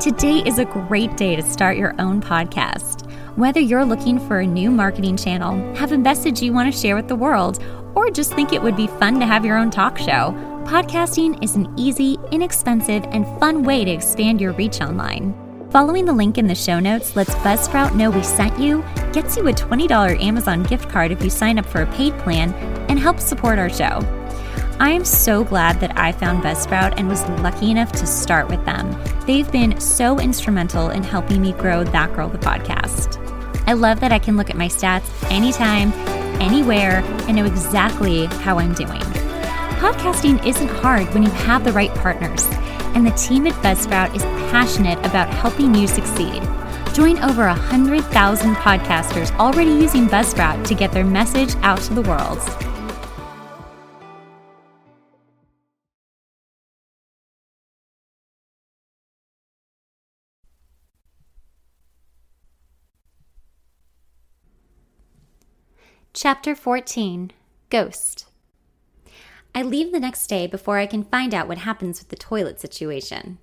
Today is a great day to start your own podcast. Whether you're looking for a new marketing channel, have a message you want to share with the world, or just think it would be fun to have your own talk show, podcasting is an easy, inexpensive, and fun way to expand your reach online. Following the link in the show notes lets Buzzsprout know we sent you, gets you a $20 Amazon gift card if you sign up for a paid plan, and helps support our show. I am so glad that I found Buzzsprout and was lucky enough to start with them. They've been so instrumental in helping me grow That Girl the Podcast. I love that I can look at my stats anytime, anywhere, and know exactly how I'm doing. Podcasting isn't hard when you have the right partners, and the team at Buzzsprout is passionate about helping you succeed. Join over 100,000 podcasters already using Buzzsprout to get their message out to the world. Chapter 14, Ghost. I leave the next day before I can find out what happens with the toilet situation.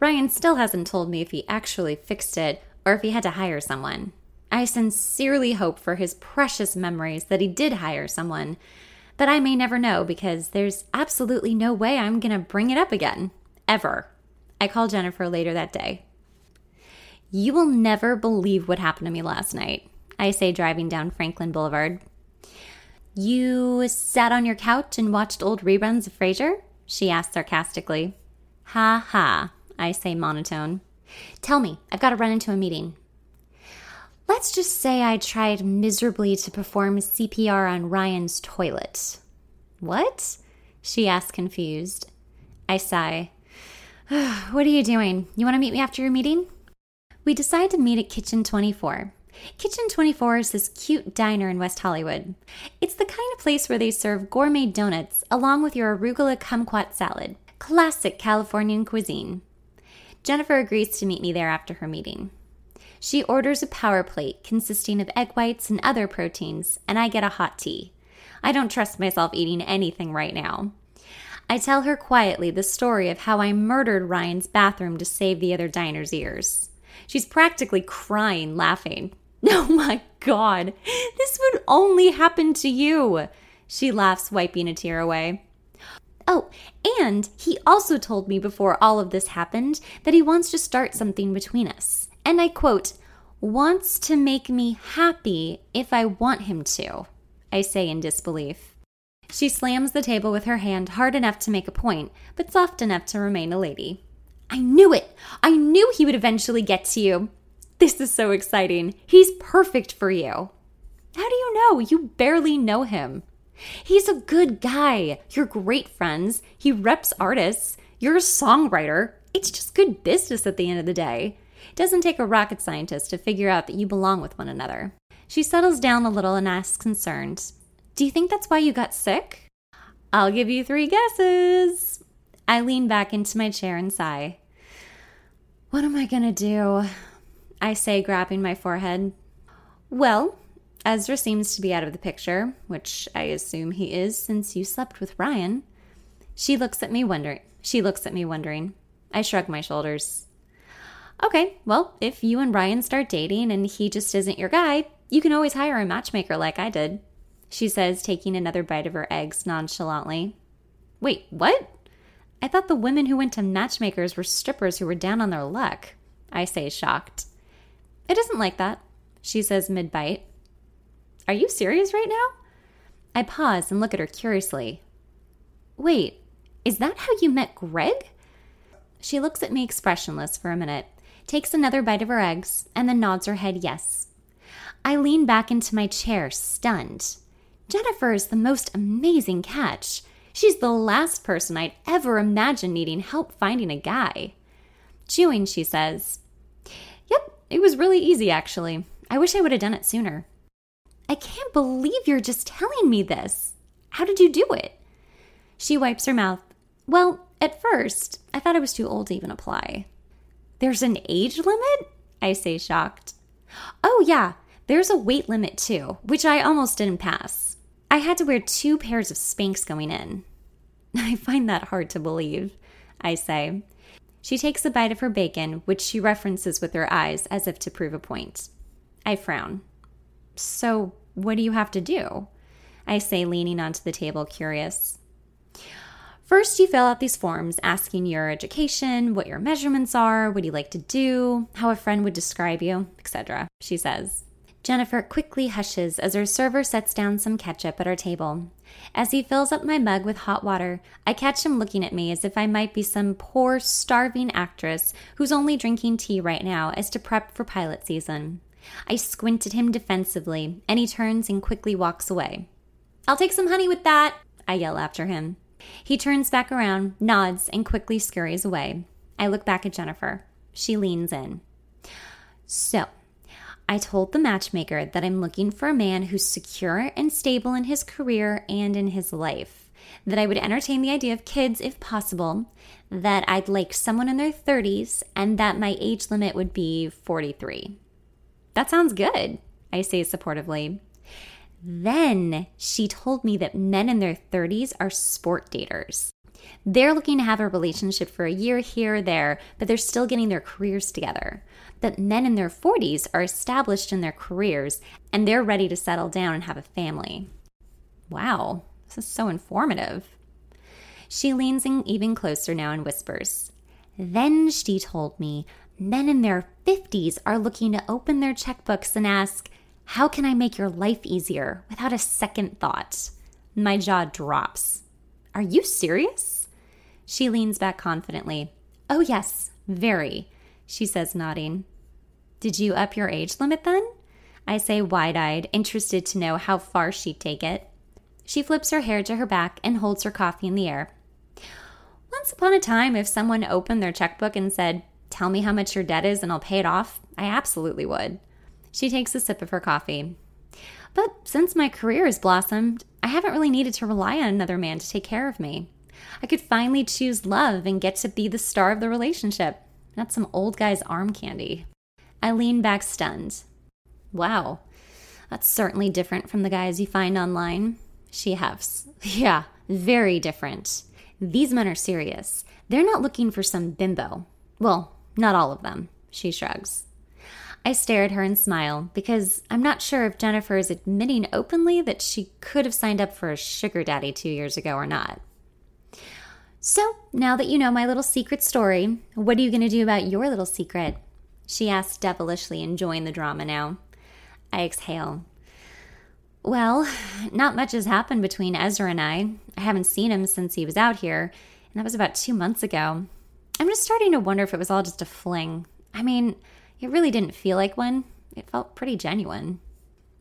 Ryan still hasn't told me if he actually fixed it or if he had to hire someone. I sincerely hope for his precious memories that he did hire someone, but I may never know because there's absolutely no way I'm going to bring it up again. Ever. I call Jennifer later that day. You will never believe what happened to me last night, I say, driving down Franklin Boulevard. You sat on your couch and watched old reruns of Frasier? She asks sarcastically. Ha ha, I say monotone. Tell me, I've got to run into a meeting. Let's just say I tried miserably to perform CPR on Ryan's toilet. What? She asks, confused. I sigh. What are you doing? You want to meet me after your meeting? We decide to meet at Kitchen 24. Kitchen 24 is this cute diner in West Hollywood. It's the kind of place where they serve gourmet donuts along with your arugula kumquat salad. Classic Californian cuisine. Jennifer agrees to meet me there after her meeting. She orders a power plate consisting of egg whites and other proteins, and I get a hot tea. I don't trust myself eating anything right now. I tell her quietly the story of how I murdered Ryan's bathroom to save the other diner's ears. She's practically crying, laughing. Oh my God, this would only happen to you, she laughs, wiping a tear away. Oh, and he also told me before all of this happened that he wants to start something between us. And I quote, wants to make me happy if I want him to, I say in disbelief. She slams the table with her hand hard enough to make a point, but soft enough to remain a lady. I knew it! I knew he would eventually get to you. This is so exciting. He's perfect for you. How do you know? You barely know him. He's a good guy. You're great friends. He reps artists. You're a songwriter. It's just good business at the end of the day. It doesn't take a rocket scientist to figure out that you belong with one another. She settles down a little and asks, concerned, do you think that's why you got sick? I'll give you 3 guesses. I lean back into my chair and sigh. What am I gonna do? I say, grabbing my forehead. Well, Ezra seems to be out of the picture, which I assume he is since you slept with Ryan. She looks at me wondering. I shrug my shoulders. Okay, well, if you and Ryan start dating and he just isn't your guy, you can always hire a matchmaker like I did, she says, taking another bite of her eggs nonchalantly. Wait, what? I thought the women who went to matchmakers were strippers who were down on their luck, I say, shocked. It isn't like that, she says mid-bite. Are you serious right now? I pause and look at her curiously. Wait, is that how you met Greg? She looks at me expressionless for a minute, takes another bite of her eggs, and then nods her head yes. I lean back into my chair, stunned. Jennifer is the most amazing catch. She's the last person I'd ever imagine needing help finding a guy. Chewing, she says, yep, it was really easy, actually. I wish I would have done it sooner. I can't believe you're just telling me this. How did you do it? She wipes her mouth. Well, at first, I thought I was too old to even apply. There's an age limit? I say, shocked. Oh yeah, there's a weight limit too, which I almost didn't pass. I had to wear 2 pairs of Spanx going in. I find that hard to believe, I say. She takes a bite of her bacon, which she references with her eyes as if to prove a point. I frown. So what do you have to do? I say, leaning onto the table, curious. First, you fill out these forms asking your education, what your measurements are, what you like to do, how a friend would describe you, etc., she says. Jennifer quickly hushes as her server sets down some ketchup at our table. As he fills up my mug with hot water, I catch him looking at me as if I might be some poor, starving actress who's only drinking tea right now as to prep for pilot season. I squint at him defensively, and he turns and quickly walks away. "I'll take some honey with that," I yell after him. He turns back around, nods, and quickly scurries away. I look back at Jennifer. She leans in. So, I told the matchmaker that I'm looking for a man who's secure and stable in his career and in his life, that I would entertain the idea of kids if possible, that I'd like someone in their 30s, and that my age limit would be 43. "That sounds good," I say supportively. Then she told me that men in their 30s are sport daters. They're looking to have a relationship for a year here or there, but they're still getting their careers together. That men in their 40s are established in their careers, and they're ready to settle down and have a family. Wow, this is so informative. She leans in even closer now and whispers. Then she told me men in their 50s are looking to open their checkbooks and ask, "How can I make your life easier?" without a second thought. My jaw drops. "Are you serious?" She leans back confidently. "Oh yes, very," she says, nodding. "Did you up your age limit then?" I say, wide-eyed, interested to know how far she'd take it. She flips her hair to her back and holds her coffee in the air. "Once upon a time, if someone opened their checkbook and said, 'Tell me how much your debt is and I'll pay it off,' I absolutely would." She takes a sip of her coffee. "But since my career has blossomed, I haven't really needed to rely on another man to take care of me. I could finally choose love and get to be the star of the relationship, not some old guy's arm candy." I lean back stunned. "Wow, that's certainly different from the guys you find online." She huffs. "Yeah, very different. These men are serious. They're not looking for some bimbo. Well, not all of them," she shrugs. I stare at her and smile, because I'm not sure if Jennifer is admitting openly that she could have signed up for a sugar daddy 2 years ago or not. "So, now that you know my little secret story, what are you going to do about your little secret?" she asks devilishly, enjoying the drama now. I exhale. "Well, not much has happened between Ezra and I. I haven't seen him since he was out here, and that was about 2 months ago. I'm just starting to wonder if it was all just a fling. I mean, it really didn't feel like one. It felt pretty genuine."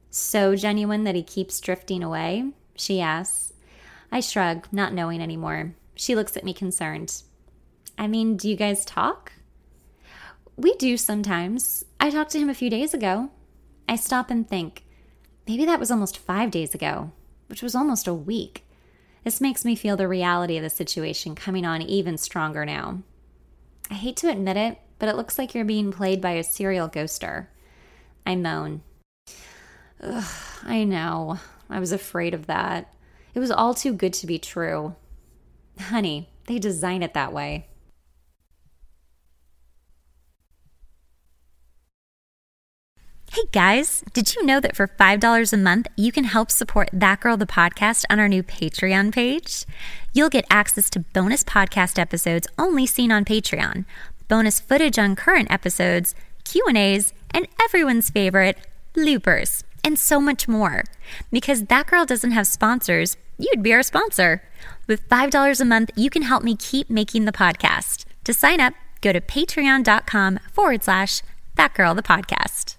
"So genuine that he keeps drifting away?" she asks. I shrug, not knowing anymore. She looks at me concerned. "I mean, do you guys talk?" "We do sometimes. I talked to him a few days ago." I stop and think. Maybe that was almost 5 days ago, which was almost a week. This makes me feel the reality of the situation coming on even stronger now. "I hate to admit it, but it looks like you're being played by a serial ghoster," I moan. "Ugh, I know. I was afraid of that. It was all too good to be true." "Honey, they design it that way." Hey guys, did you know that for $5 a month, you can help support That Girl the Podcast on our new Patreon page? You'll get access to bonus podcast episodes only seen on Patreon, bonus footage on current episodes, Q&As, and everyone's favorite, bloopers, and so much more. Because That Girl doesn't have sponsors, you'd be our sponsor. With $5 a month, you can help me keep making the podcast. To sign up, go to patreon.com/That Girl the Podcast.